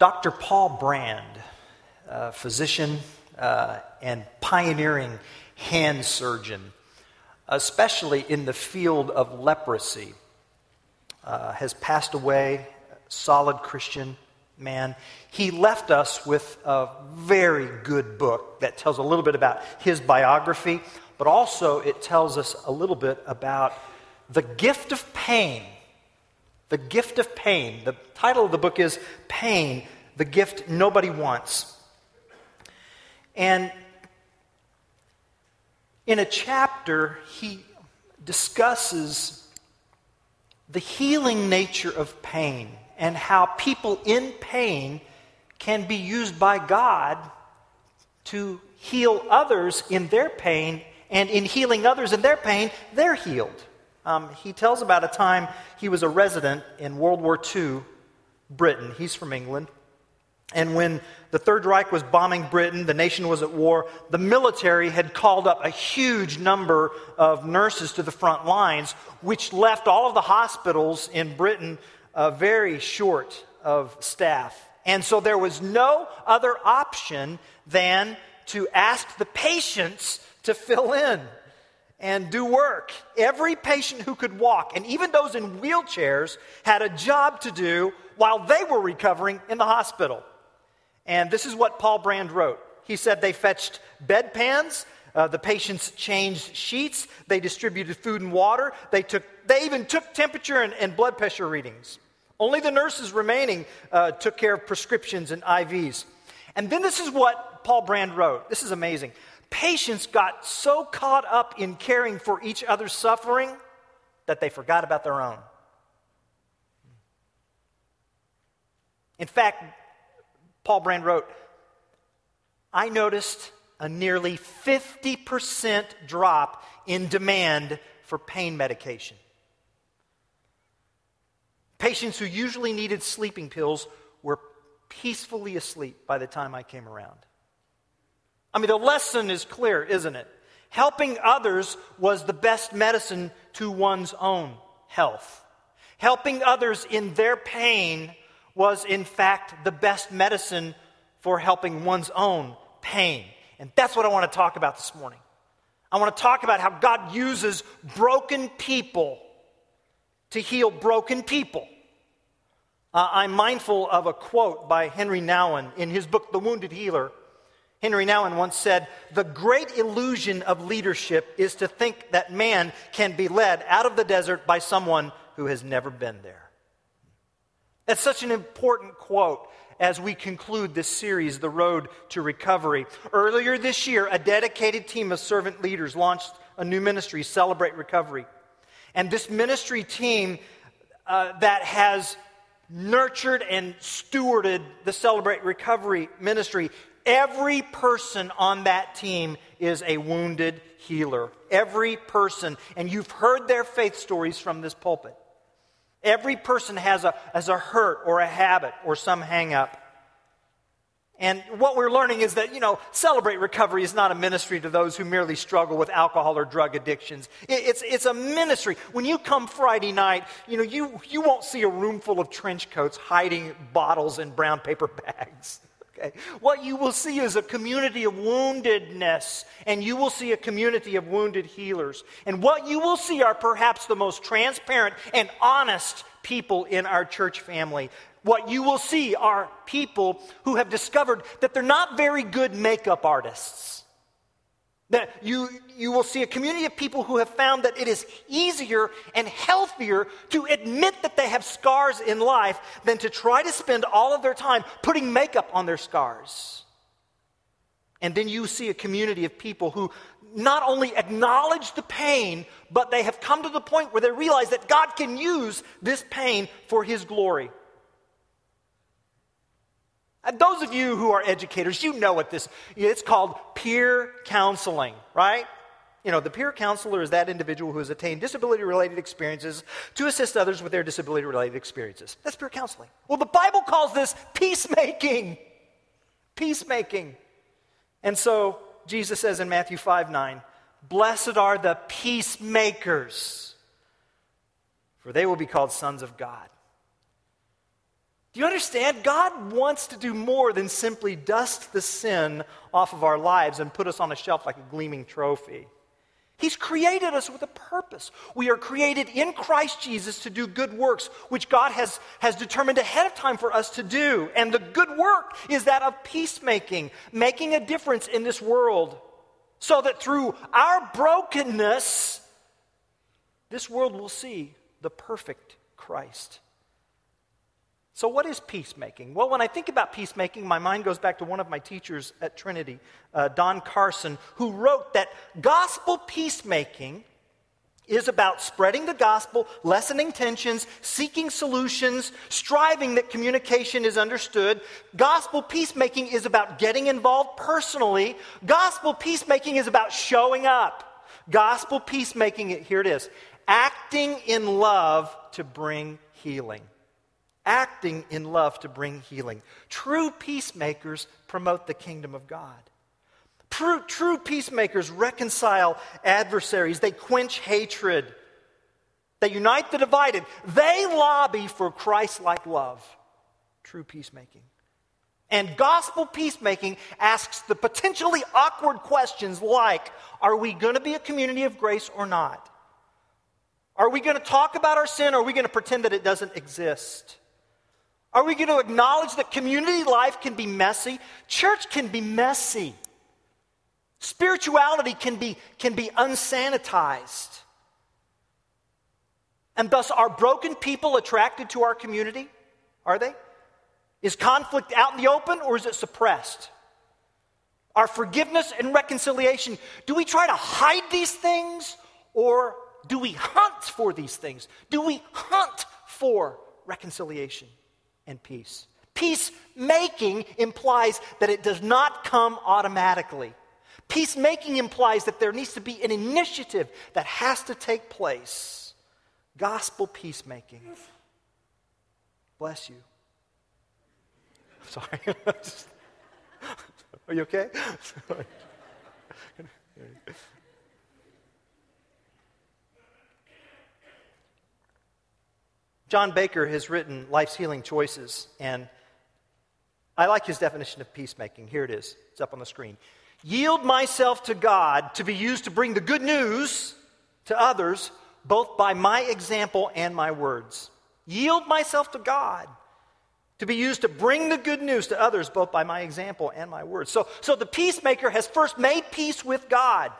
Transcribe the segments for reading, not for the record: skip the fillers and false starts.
Dr. Paul Brand, a physician and pioneering hand surgeon, especially in the field of leprosy, has passed away, solid Christian man. He left us with a very good book that tells a little bit about his biography, but also it tells us a little bit about the gift of pain. The gift of pain. The title of the book is Pain, the Gift Nobody Wants. And in a chapter, he discusses the healing nature of pain and how people in pain can be used by God to heal others in their pain, and in healing others in their pain, they're healed. He tells about a time he was a resident in World War II Britain. He's from England. And when the Third Reich was bombing Britain, the nation was at war, the military had called up a huge number of nurses to the front lines, which left all of the hospitals in Britain very short of staff. And so there was no other option than to ask the patients to fill in and do work. Every patient who could walk, and even those in wheelchairs, had a job to do while they were recovering in the hospital. And this is what Paul Brand wrote. He said they fetched bedpans, the patients changed sheets, they distributed food and water, they even took temperature and blood pressure readings. Only the nurses remaining took care of prescriptions and IVs. And then this is what Paul Brand wrote. This is amazing. Patients got so caught up in caring for each other's suffering that they forgot about their own. In fact, Paul Brand wrote, I noticed a nearly 50% drop in demand for pain medication. Patients who usually needed sleeping pills were peacefully asleep by the time I came around. I mean, the lesson is clear, isn't it? Helping others was the best medicine to one's own health. Helping others in their pain was, in fact, the best medicine for helping one's own pain. And that's what I want to talk about this morning. I want to talk about how God uses broken people to heal broken people. I'm mindful of a quote by Henry Nouwen in his book, The Wounded Healer. Henry Nouwen once said, the great illusion of leadership is to think that man can be led out of the desert by someone who has never been there. That's such an important quote as we conclude this series, The Road to Recovery. Earlier this year, a dedicated team of servant leaders launched a new ministry, Celebrate Recovery. And this ministry team that has nurtured and stewarded the Celebrate Recovery ministry, every person on that team is a wounded healer. Every person. And you've heard their faith stories from this pulpit. Every person has a hurt or a habit or some hang-up. And what we're learning is that, Celebrate Recovery is not a ministry to those who merely struggle with alcohol or drug addictions. It's a ministry. When you come Friday night, you won't see a room full of trench coats hiding bottles and brown paper bags. What you will see is a community of woundedness, and you will see a community of wounded healers. And what you will see are perhaps the most transparent and honest people in our church family. What you will see are people who have discovered that they're not very good makeup artists. That you will see a community of people who have found that it is easier and healthier to admit that they have scars in life than to try to spend all of their time putting makeup on their scars. And then you see a community of people who not only acknowledge the pain, but they have come to the point where they realize that God can use this pain for His glory. And those of you who are educators, you know what this is. It's called peer counseling, right? The peer counselor is that individual who has attained disability-related experiences to assist others with their disability-related experiences. That's peer counseling. Well, the Bible calls this peacemaking. Peacemaking. And so Jesus says in Matthew 5:9, blessed are the peacemakers, for they will be called sons of God. Do you understand? God wants to do more than simply dust the sin off of our lives and put us on a shelf like a gleaming trophy. He's created us with a purpose. We are created in Christ Jesus to do good works, which God has determined ahead of time for us to do. And the good work is that of peacemaking, making a difference in this world, so that through our brokenness, this world will see the perfect Christ. So what is peacemaking? Well, when I think about peacemaking, my mind goes back to one of my teachers at Trinity, Don Carson, who wrote that gospel peacemaking is about spreading the gospel, lessening tensions, seeking solutions, striving that communication is understood. Gospel peacemaking is about getting involved personally. Gospel peacemaking is about showing up. Gospel peacemaking, here it is, acting in love to bring healing. Acting in love to bring healing. True peacemakers promote the kingdom of God. True peacemakers reconcile adversaries. They quench hatred. They unite the divided. They lobby for Christ-like love. True peacemaking. And gospel peacemaking asks the potentially awkward questions like, are we going to be a community of grace or not? Are we going to talk about our sin, or are we going to pretend that it doesn't exist? Are we going to acknowledge that community life can be messy? Church can be messy. Spirituality can be unsanitized. And thus, are broken people attracted to our community? Are they? Is conflict out in the open, or is it suppressed? Our forgiveness and reconciliation, do we try to hide these things, or do we hunt for these things? Do we hunt for reconciliation and peace? Peacemaking implies that it does not come automatically. Peacemaking implies that there needs to be an initiative that has to take place. Gospel peacemaking. Bless you. I'm sorry. Are you okay? Sorry. John Baker has written Life's Healing Choices, and I like his definition of peacemaking. Here it is. It's up on the screen. Yield myself to God to be used to bring the good news to others, both by my example and my words. Yield myself to God to be used to bring the good news to others, both by my example and my words. So the peacemaker has first made peace with God.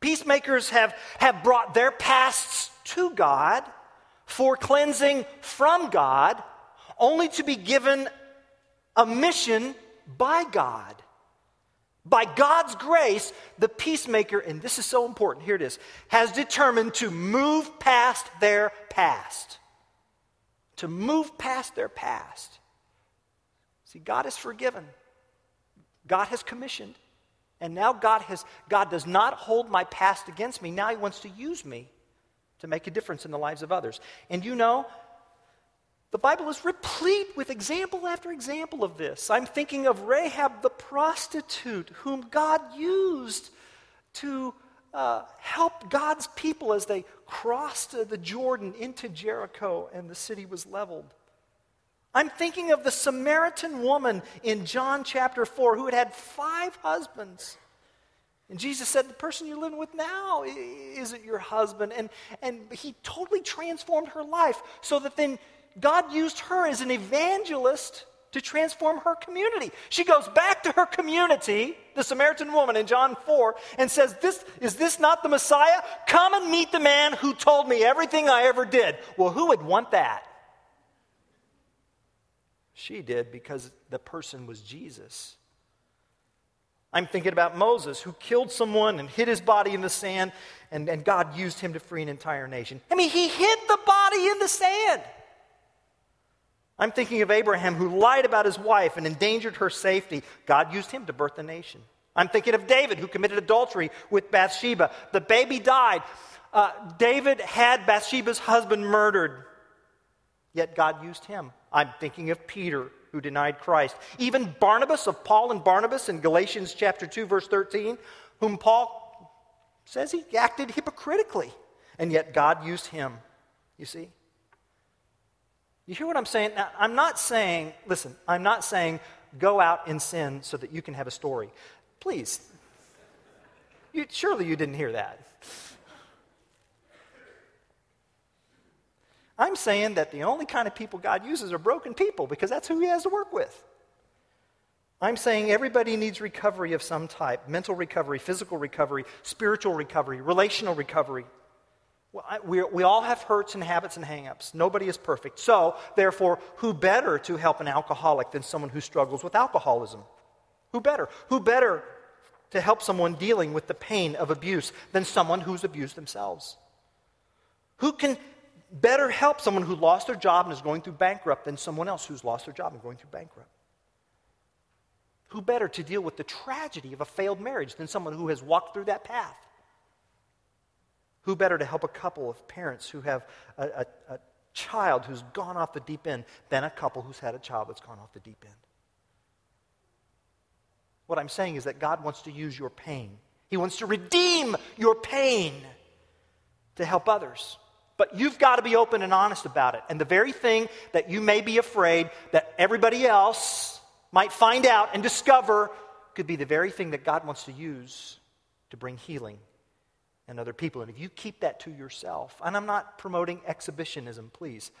Peacemakers have brought their pasts to God for cleansing from God, only to be given a mission by God. By God's grace, the peacemaker, and this is so important, here it is, has determined to move past their past. To move past their past. See, God has forgiven. God has commissioned. And now God does not hold my past against me. Now he wants to use me to make a difference in the lives of others. And you know, the Bible is replete with example after example of this. I'm thinking of Rahab the prostitute, whom God used to help God's people as they crossed the Jordan into Jericho and the city was leveled. I'm thinking of the Samaritan woman in John chapter 4 who had 5 husbands. And Jesus said, the person you're living with now isn't your husband. And he totally transformed her life so that then God used her as an evangelist to transform her community. She goes back to her community, the Samaritan woman in John 4, and says, Is this not the Messiah? Come and meet the man who told me everything I ever did. Well, who would want that? She did, because the person was Jesus. I'm thinking about Moses, who killed someone and hid his body in the sand, and God used him to free an entire nation. I mean, he hid the body in the sand. I'm thinking of Abraham, who lied about his wife and endangered her safety. God used him to birth a nation. I'm thinking of David, who committed adultery with Bathsheba. The baby died. David had Bathsheba's husband murdered, yet God used him. I'm thinking of Peter, who denied Christ. Even Barnabas, of Paul and Barnabas in Galatians chapter 2, verse 13, whom Paul says he acted hypocritically, and yet God used him, you see. You hear what I'm saying? Now, I'm not saying go out and sin so that you can have a story. Please. Surely you didn't hear that. I'm saying that the only kind of people God uses are broken people, because that's who he has to work with. I'm saying everybody needs recovery of some type: mental recovery, physical recovery, spiritual recovery, relational recovery. We all have hurts and habits and hang-ups. Nobody is perfect. So, therefore, who better to help an alcoholic than someone who struggles with alcoholism? Who better? Who better to help someone dealing with the pain of abuse than someone who's abused themselves? Who can better help someone who lost their job and is going through bankrupt than someone else who's lost their job and going through bankrupt? Who better to deal with the tragedy of a failed marriage than someone who has walked through that path? Who better to help a couple of parents who have a child who's gone off the deep end than a couple who's had a child that's gone off the deep end? What I'm saying is that God wants to use your pain. He wants to redeem your pain to help others. But you've got to be open and honest about it. And the very thing that you may be afraid that everybody else might find out and discover could be the very thing that God wants to use to bring healing and other people. And if you keep that to yourself, and I'm not promoting exhibitionism, please,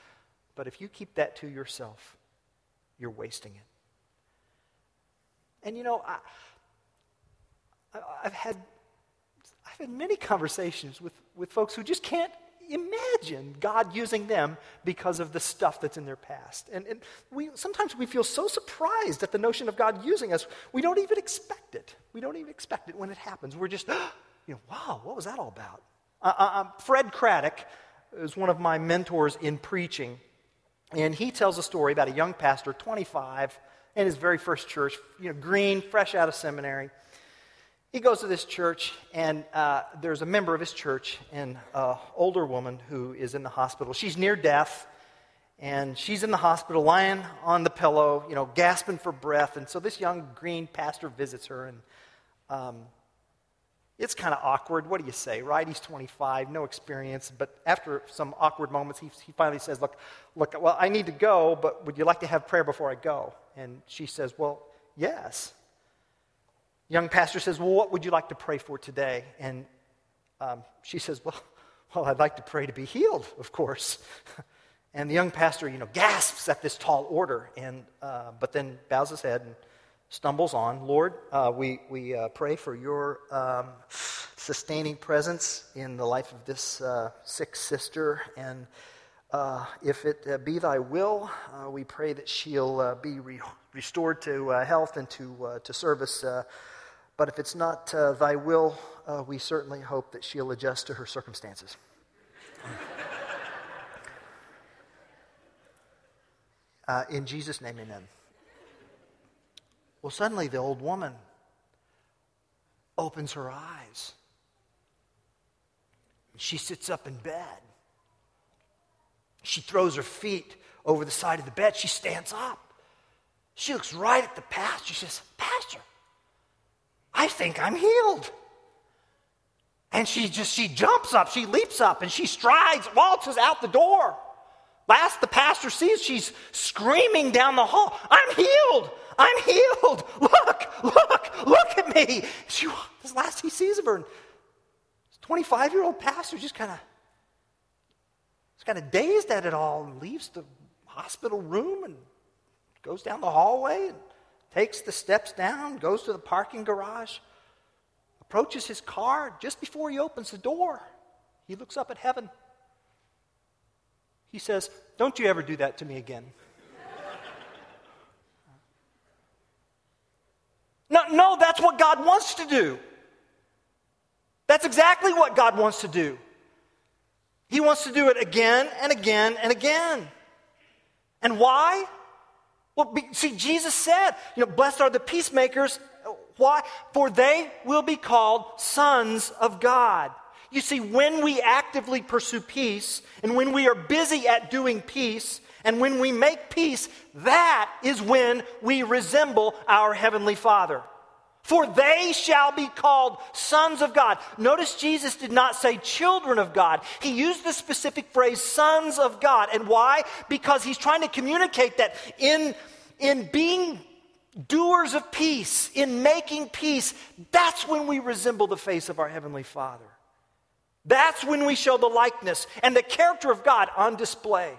but if you keep that to yourself, you're wasting it. And you know, I've had many conversations with folks who just can't imagine God using them because of the stuff that's in their past. And sometimes we feel so surprised at the notion of God using us, we don't even expect it. We don't even expect it when it happens. We're just... You know, wow, what was that all about? Fred Craddock is one of my mentors in preaching, and he tells a story about a young pastor, 25, in his very first church, green, fresh out of seminary. He goes to this church, and there's a member of his church, an older woman who is in the hospital. She's near death, and she's in the hospital, lying on the pillow, gasping for breath. And so this young, green pastor visits her, and it's kind of awkward. What do you say, right? He's 25, no experience. But after some awkward moments, he finally says, Look, well, I need to go, but would you like to have prayer before I go? And she says, well, yes. Young pastor says, well, what would you like to pray for today? And she says, well, I'd like to pray to be healed, of course. And the young pastor, gasps at this tall order, but then bows his head and stumbles on. Lord, we pray for your sustaining presence in the life of this sick sister, and if it be thy will, we pray that she'll be restored to health and to service, but if it's not thy will, we certainly hope that she'll adjust to her circumstances. In Jesus' name, amen. Well, suddenly the old woman opens her eyes. She sits up in bed. She throws her feet over the side of the bed. She stands up. She looks right at the pastor. She says, Pastor, I think I'm healed. And she jumps up, she leaps up, and she strides, waltzes out the door. Last the pastor sees, she's screaming down the hall, I'm healed! I'm healed! Look at me! This last he sees of her, and this 25-year-old pastor just kind of dazed at it all, and leaves the hospital room and goes down the hallway and takes the steps down, goes to the parking garage, approaches his car. Just before he opens the door, he looks up at heaven. He says, don't you ever do that to me again. No, that's what God wants to do. That's exactly what God wants to do. He wants to do it again and again and again. And why? Well, Jesus said, blessed are the peacemakers. Why? For they will be called sons of God. You see, when we actively pursue peace, and when we are busy at doing peace, and when we make peace, that is when we resemble our Heavenly Father. for they shall be called sons of God. Notice Jesus did not say children of God. He used the specific phrase sons of God. And why? Because he's trying to communicate that in being doers of peace, in making peace, that's when we resemble the face of our Heavenly Father. That's when we show the likeness and the character of God on display.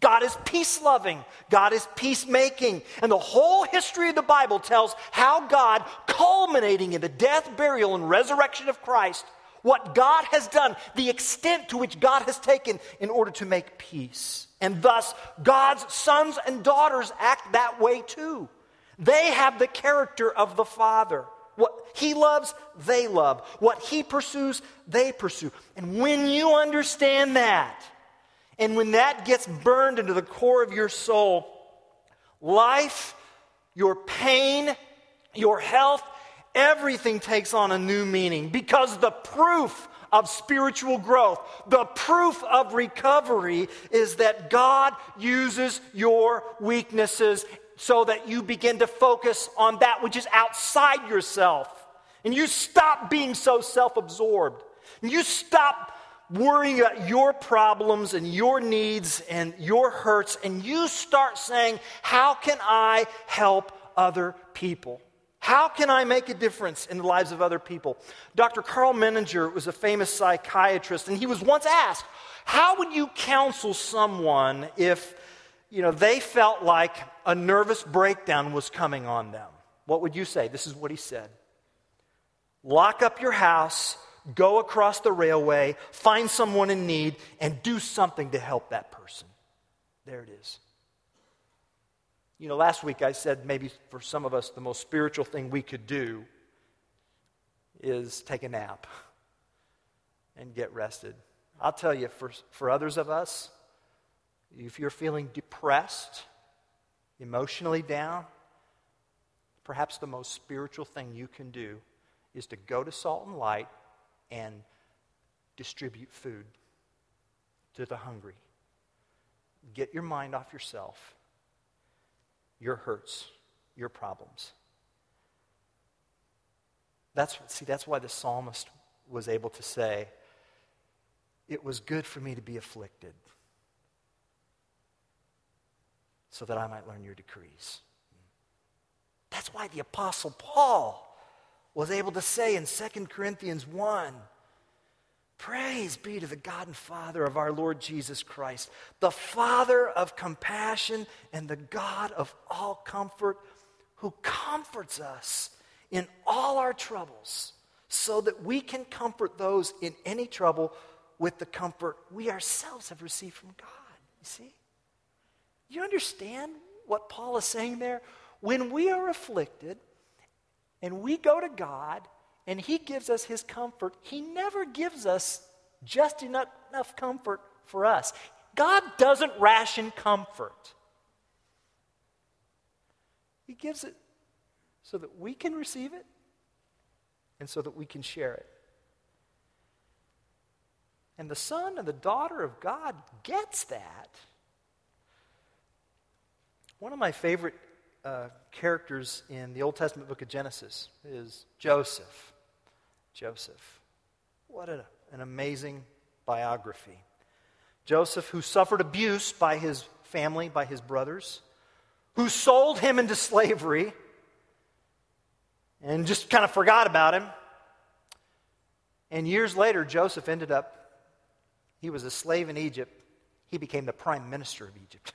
God is peace-loving. God is peacemaking. And the whole history of the Bible tells how God, culminating in the death, burial, and resurrection of Christ, what God has done, the extent to which God has taken in order to make peace. And thus, God's sons and daughters act that way too. They have the character of the Father. What he loves, they love. What he pursues, they pursue. And when you understand that, and when that gets burned into the core of your soul, life, your pain, your health, everything takes on a new meaning, because the proof of spiritual growth, the proof of recovery, is that God uses your weaknesses so that you begin to focus on that which is outside yourself. And you stop being so self-absorbed. And you stop worrying about your problems and your needs and your hurts, and you start saying, how can I help other people? How can I make a difference in the lives of other people? Dr. Carl Menninger was a famous psychiatrist, and he was once asked, how would you counsel someone if they felt like a nervous breakdown was coming on them? What would you say? This is what he said. Lock up your house, go across the railway, find someone in need, and do something to help that person. There it is. Last week I said maybe for some of us the most spiritual thing we could do is take a nap and get rested. I'll tell you, for others of us, if you're feeling depressed, emotionally down, perhaps the most spiritual thing you can do is to go to Salt and Light and distribute food to the hungry. Get your mind off yourself, your hurts, your problems. That's why the psalmist was able to say, it was good for me to be afflicted, so that I might learn your decrees. That's why the Apostle Paul was able to say in 2 Corinthians 1, praise be to the God and Father of our Lord Jesus Christ, the Father of compassion and the God of all comfort, who comforts us in all our troubles, so that we can comfort those in any trouble with the comfort we ourselves have received from God. You see? You understand what Paul is saying there? When we are afflicted and we go to God and he gives us his comfort, he never gives us just enough comfort for us. God doesn't ration comfort. He gives it so that we can receive it and so that we can share it. And the son and the daughter of God gets that. One of my favorite characters in the Old Testament book of Genesis is Joseph. Joseph. What an amazing biography. Joseph, who suffered abuse by his family, by his brothers, who sold him into slavery and just kind of forgot about him. And years later, Joseph he was a slave in Egypt. He became the prime minister of Egypt,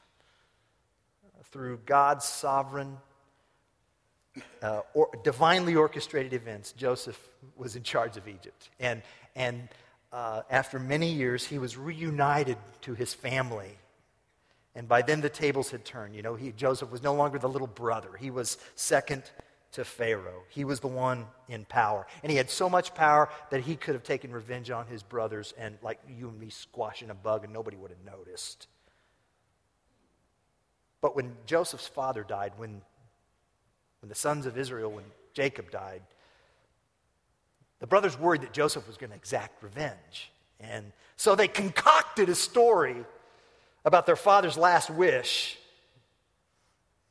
through God's sovereign, divinely orchestrated events. Joseph was in charge of Egypt. And after many years, he was reunited to his family. And by then, the tables had turned. Joseph was no longer the little brother. He was second to Pharaoh. He was the one in power. And he had so much power that he could have taken revenge on his brothers and, like you and me, squashing a bug, and nobody would have noticed. But when Joseph's father died, when the sons of Israel, when Jacob died, the brothers worried that Joseph was going to exact revenge. And so they concocted a story about their father's last wish.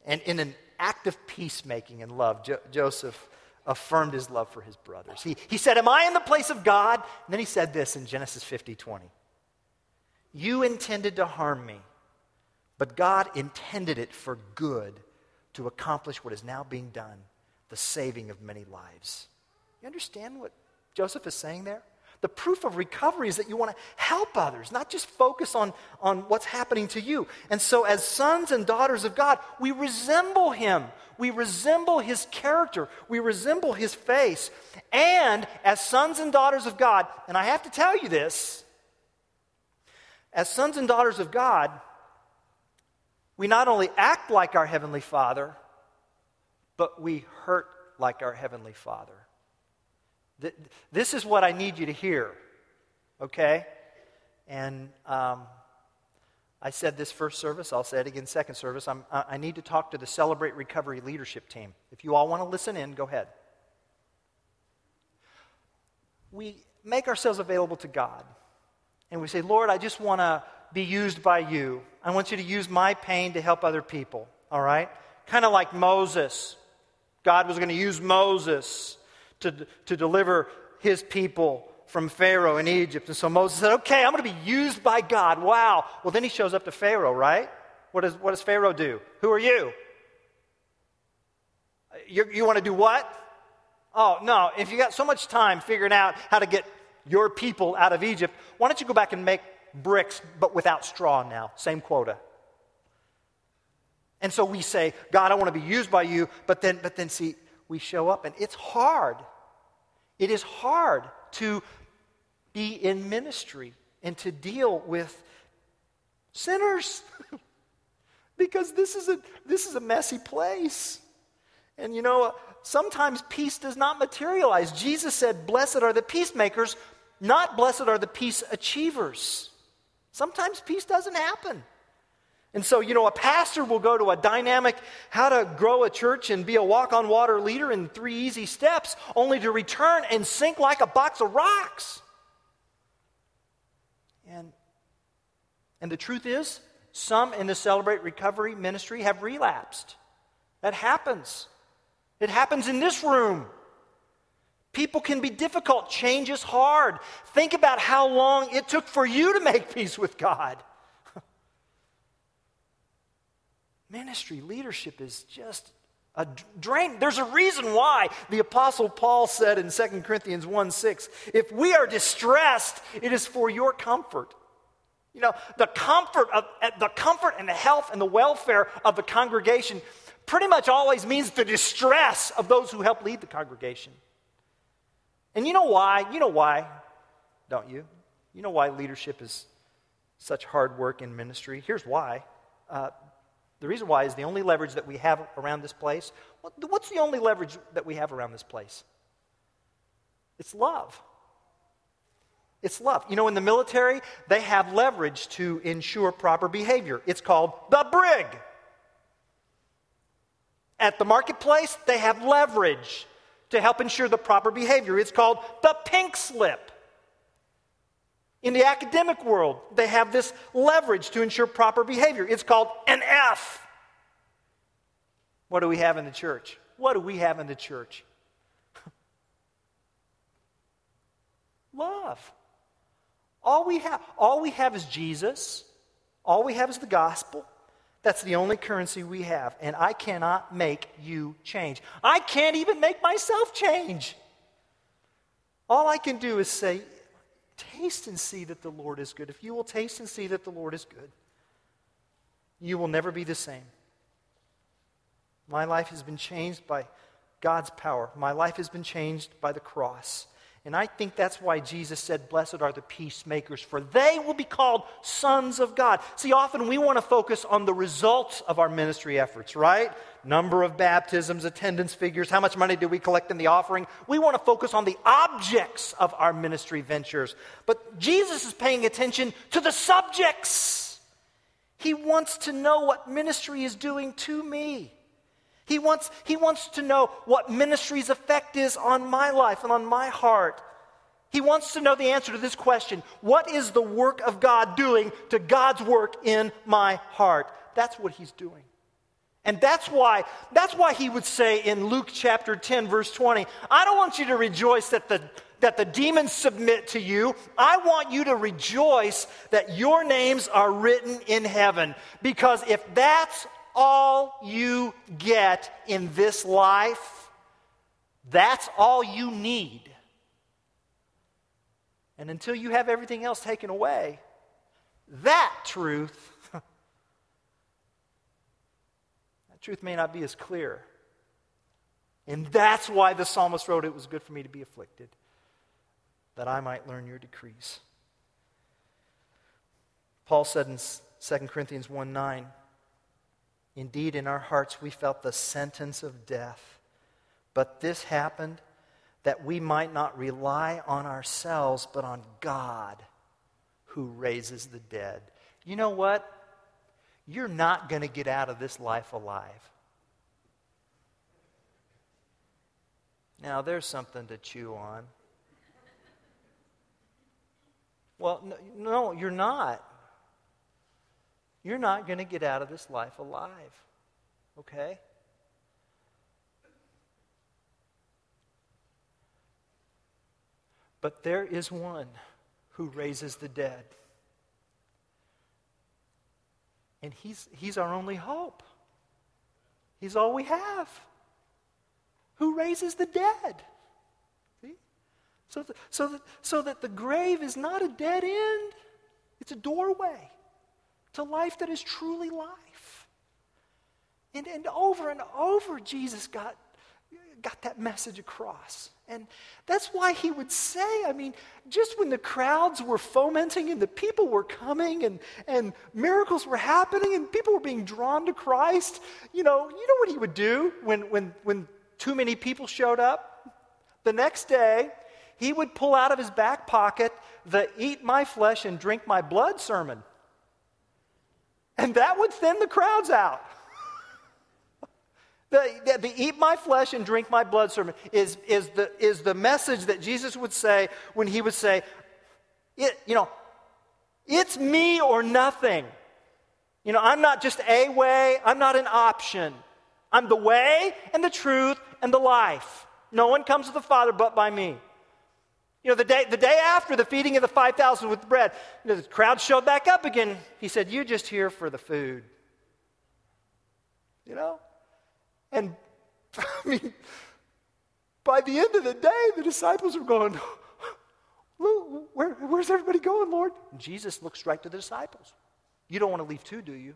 And in an act of peacemaking and love, Joseph affirmed his love for his brothers. He said, am I in the place of God? And then he said this in Genesis 50:20. You intended to harm me, but God intended it for good to accomplish what is now being done, the saving of many lives. You understand what Joseph is saying there? The proof of recovery is that you want to help others, not just focus on what's happening to you. And so as sons and daughters of God, we resemble him. We resemble his character. We resemble his face. And as sons and daughters of God, and I have to tell you this, as sons and daughters of God, we not only act like our Heavenly Father, but we hurt like our Heavenly Father. This is what I need you to hear, okay? And I said this first service. I'll say it again second service. I need to talk to the Celebrate Recovery leadership team. If you all want to listen in, go ahead. We make ourselves available to God. And we say, Lord, I just want to be used by you. I want you to use my pain to help other people, all right? Kind of like Moses. God was going to use Moses to deliver his people from Pharaoh in Egypt. And so Moses said, okay, I'm going to be used by God. Wow. Well, then he shows up to Pharaoh, right? What does Pharaoh do? Who are you? You want to do what? Oh, no. If you got so much time figuring out how to get your people out of Egypt, why don't you go back and make bricks but without straw now? Same quota. And so we say, God, I want to be used by you, but then see, we show up and it's hard. It is hard to be in ministry and to deal with sinners because this is a messy place. And you know, sometimes peace does not materialize. Jesus said, blessed are the peacemakers, not blessed are the peace achievers. Sometimes peace doesn't happen. And so, you know, a pastor will go to a dynamic how to grow a church and be a walk-on-water leader in 3 easy steps, only to return and sink like a box of rocks. And the truth is, some in the Celebrate Recovery ministry have relapsed. That happens. It happens in this room. People can be difficult. Change is hard. Think about how long it took for you to make peace with God. Ministry, leadership is just a drain. There's a reason why the Apostle Paul said in 2 Corinthians 1:6, if we are distressed, it is for your comfort. You know, the comfort and the health and the welfare of the congregation pretty much always means the distress of those who help lead the congregation. And you know why? You know why, don't you? You know why leadership is such hard work in ministry? Here's why. The reason why is the only leverage that we have around this place. What's the only leverage that we have around this place? It's love. It's love. You know, in the military, they have leverage to ensure proper behavior. It's called the brig. At the marketplace, they have leverage to help ensure the proper behavior. It's called the pink slip. In the academic world, they have this leverage to ensure proper behavior. It's called an F. What do we have in the church? What do we have in the church? Love. All we have is Jesus. All we have is the gospel. That's the only currency we have, and I cannot make you change. I can't even make myself change. All I can do is say, taste and see that the Lord is good. If you will taste and see that the Lord is good, you will never be the same. My life has been changed by God's power. My life has been changed by the cross. And I think that's why Jesus said, blessed are the peacemakers, for they will be called sons of God. See, often we want to focus on the results of our ministry efforts, right? Number of baptisms, attendance figures, how much money do we collect in the offering? We want to focus on the objects of our ministry ventures. But Jesus is paying attention to the subjects. He wants to know what ministry is doing to me. He wants to know what ministry's effect is on my life and on my heart. He wants to know the answer to this question. What is the work of God doing to God's work in my heart? That's what he's doing. And that's why he would say in Luke chapter 10, verse 20, I don't want you to rejoice that the demons submit to you. I want you to rejoice that your names are written in heaven. Because if that's all you get in this life, that's all you need. And until you have everything else taken away, that truth, truth may not be as clear. And that's why the psalmist wrote, it was good for me to be afflicted, that I might learn your decrees. Paul said in 2 Corinthians 1:9, indeed, in our hearts we felt the sentence of death, but this happened that we might not rely on ourselves, but on God who raises the dead. You know what? You're not going to get out of this life alive. Now, there's something to chew on. Well, no, you're not. You're not going to get out of this life alive. Okay? But there is one who raises the dead. And he's our only hope. He's all we have. Who raises the dead? See? So that the grave is not a dead end. It's a doorway to life that is truly life. And over, Jesus got that message across. And that's why he would say, I mean, just when the crowds were fomenting and the people were coming and miracles were happening and people were being drawn to Christ, you know what he would do when too many people showed up? The next day, he would pull out of his back pocket the eat my flesh and drink my blood sermon. And that would thin the crowds out. The eat my flesh and drink my blood sermon is the message that Jesus would say when he would say, it's me or nothing. I'm not just a way. I'm not an option. I'm the way and the truth and the life. No one comes to the Father but by me. The day after the feeding of the 5,000 with bread, the crowd showed back up again. He said, you're just here for the food. And, by the end of the day, the disciples were going, where's everybody going, Lord? And Jesus looks right to the disciples. You don't want to leave too, do you?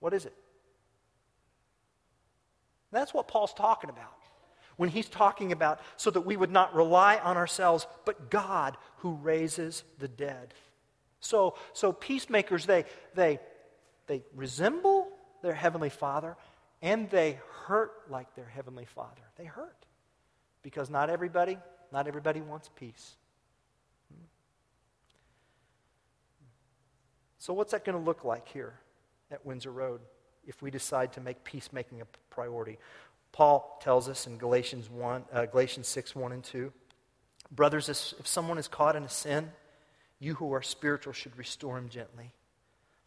What is it? That's what Paul's talking about. When he's talking about so that we would not rely on ourselves, but God who raises the dead. So peacemakers, they resemble their heavenly Father, and they hurt like their heavenly Father. They hurt because not everybody wants peace. So what's that going to look like here at Windsor Road if we decide to make peacemaking a priority? Paul tells us in Galatians 6, 1 and 2, brothers, if someone is caught in a sin, you who are spiritual should restore him gently.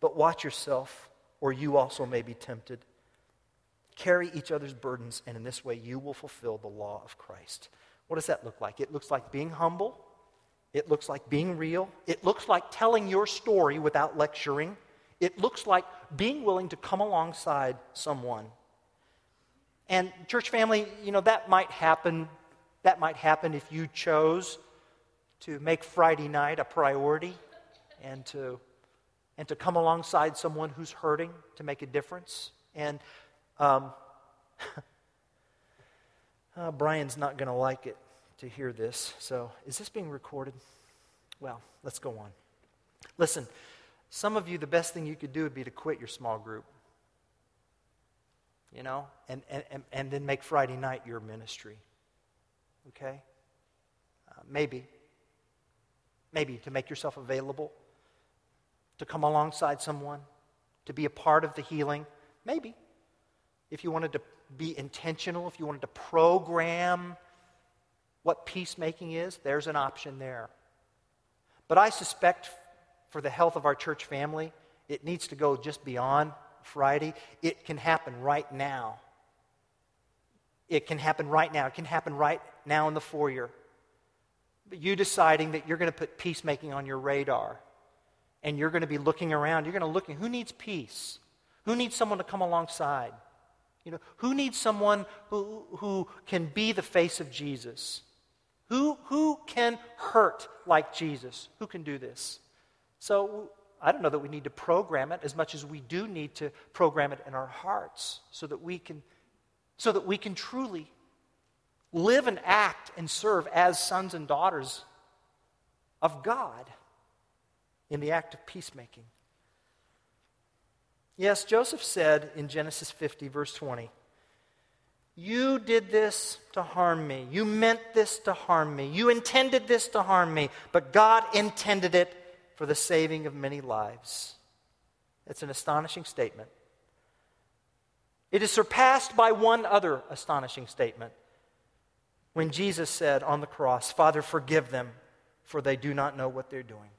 But watch yourself, or you also may be tempted. Carry each other's burdens, and in this way you will fulfill the law of Christ. What does that look like? It looks like being humble. It looks like being real. It looks like telling your story without lecturing. It looks like being willing to come alongside someone. And church family, that might happen. That might happen if you chose to make Friday night a priority and to come alongside someone who's hurting to make a difference. And Brian's not going to like it to hear this. So, is this being recorded? Well, let's go on. Listen, some of you, the best thing you could do would be to quit your small group. And then make Friday night your ministry. Okay? Maybe to make yourself available, to come alongside someone, to be a part of the healing. Maybe. If you wanted to be intentional, if you wanted to program what peacemaking is, there's an option there. But I suspect for the health of our church family, it needs to go just beyond Friday, it can happen right now. It can happen right now. It can happen right now in the foyer. But you deciding that you're going to put peacemaking on your radar, and you're going to be looking around. You're going to look, who needs peace? Who needs someone to come alongside? You know, who needs someone who can be the face of Jesus? Who can hurt like Jesus? Who can do this? So I don't know that we need to program it as much as we do need to program it in our hearts so that we can truly live and act and serve as sons and daughters of God in the act of peacemaking. Yes, Joseph said in Genesis 50, verse 20, "You did this to harm me. You meant this to harm me. You intended this to harm me, but God intended it for the saving of many lives." It's an astonishing statement. It is surpassed by one other astonishing statement when Jesus said on the cross, "Father, forgive them, for they do not know what they're doing."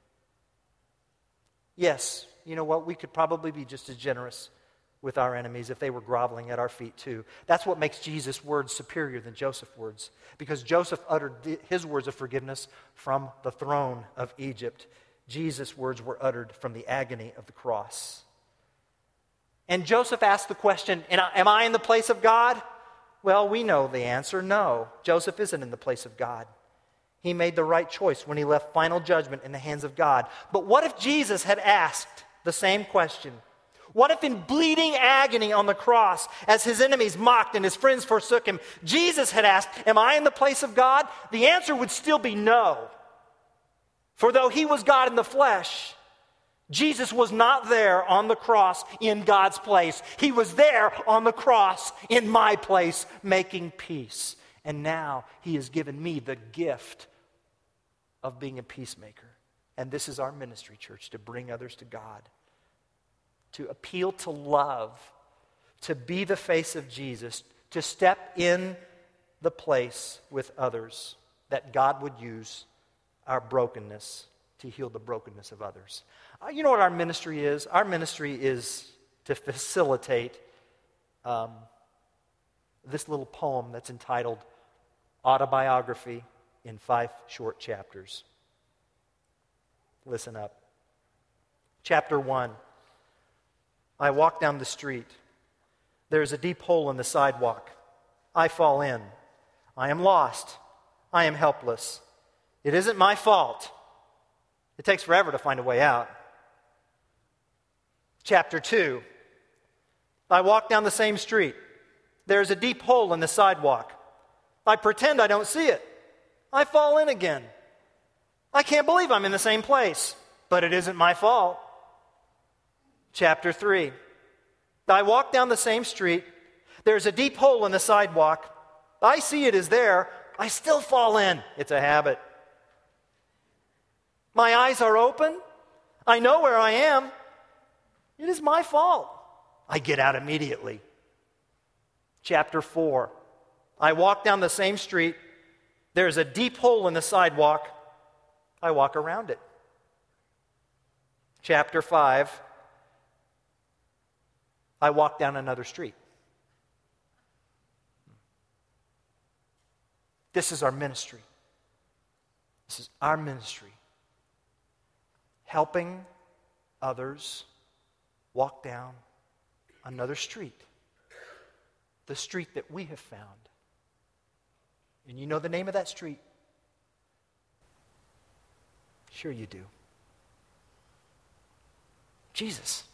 Yes, you know what? We could probably be just as generous with our enemies if they were groveling at our feet too. That's what makes Jesus' words superior than Joseph's words, because Joseph uttered his words of forgiveness from the throne of Egypt. Jesus' words were uttered from the agony of the cross. And Joseph asked the question, am I in the place of God? Well, we know the answer, no. Joseph isn't in the place of God. He made the right choice when he left final judgment in the hands of God. But what if Jesus had asked the same question? What if in bleeding agony on the cross, as his enemies mocked and his friends forsook him, Jesus had asked, am I in the place of God? The answer would still be no. For though he was God in the flesh, Jesus was not there on the cross in God's place. He was there on the cross in my place, making peace. And now he has given me the gift of being a peacemaker. And this is our ministry, church, to bring others to God, to appeal to love, to be the face of Jesus, to step in the place with others that God would use our brokenness to heal the brokenness of others. You know what our ministry is? Our ministry is to facilitate this little poem that's entitled Autobiography in 5 Short Chapters. Listen up. Chapter 1. I walk down the street. There is a deep hole in the sidewalk. I fall in. I am lost. I am helpless. It isn't my fault. It takes forever to find a way out. Chapter 2. I walk down the same street. There is a deep hole in the sidewalk. I pretend I don't see it. I fall in again. I can't believe I'm in the same place, but it isn't my fault. Chapter 3. I walk down the same street. There's a deep hole in the sidewalk. I see it is there. I still fall in. It's a habit. My eyes are open. I know where I am. It is my fault. I get out immediately. Chapter 4. I walk down the same street. There's a deep hole in the sidewalk. I walk around it. Chapter 5. I walk down another street. This is our ministry. This is our ministry. Helping others walk down another street. The street that we have found. And you know the name of that street? Sure you do. Jesus.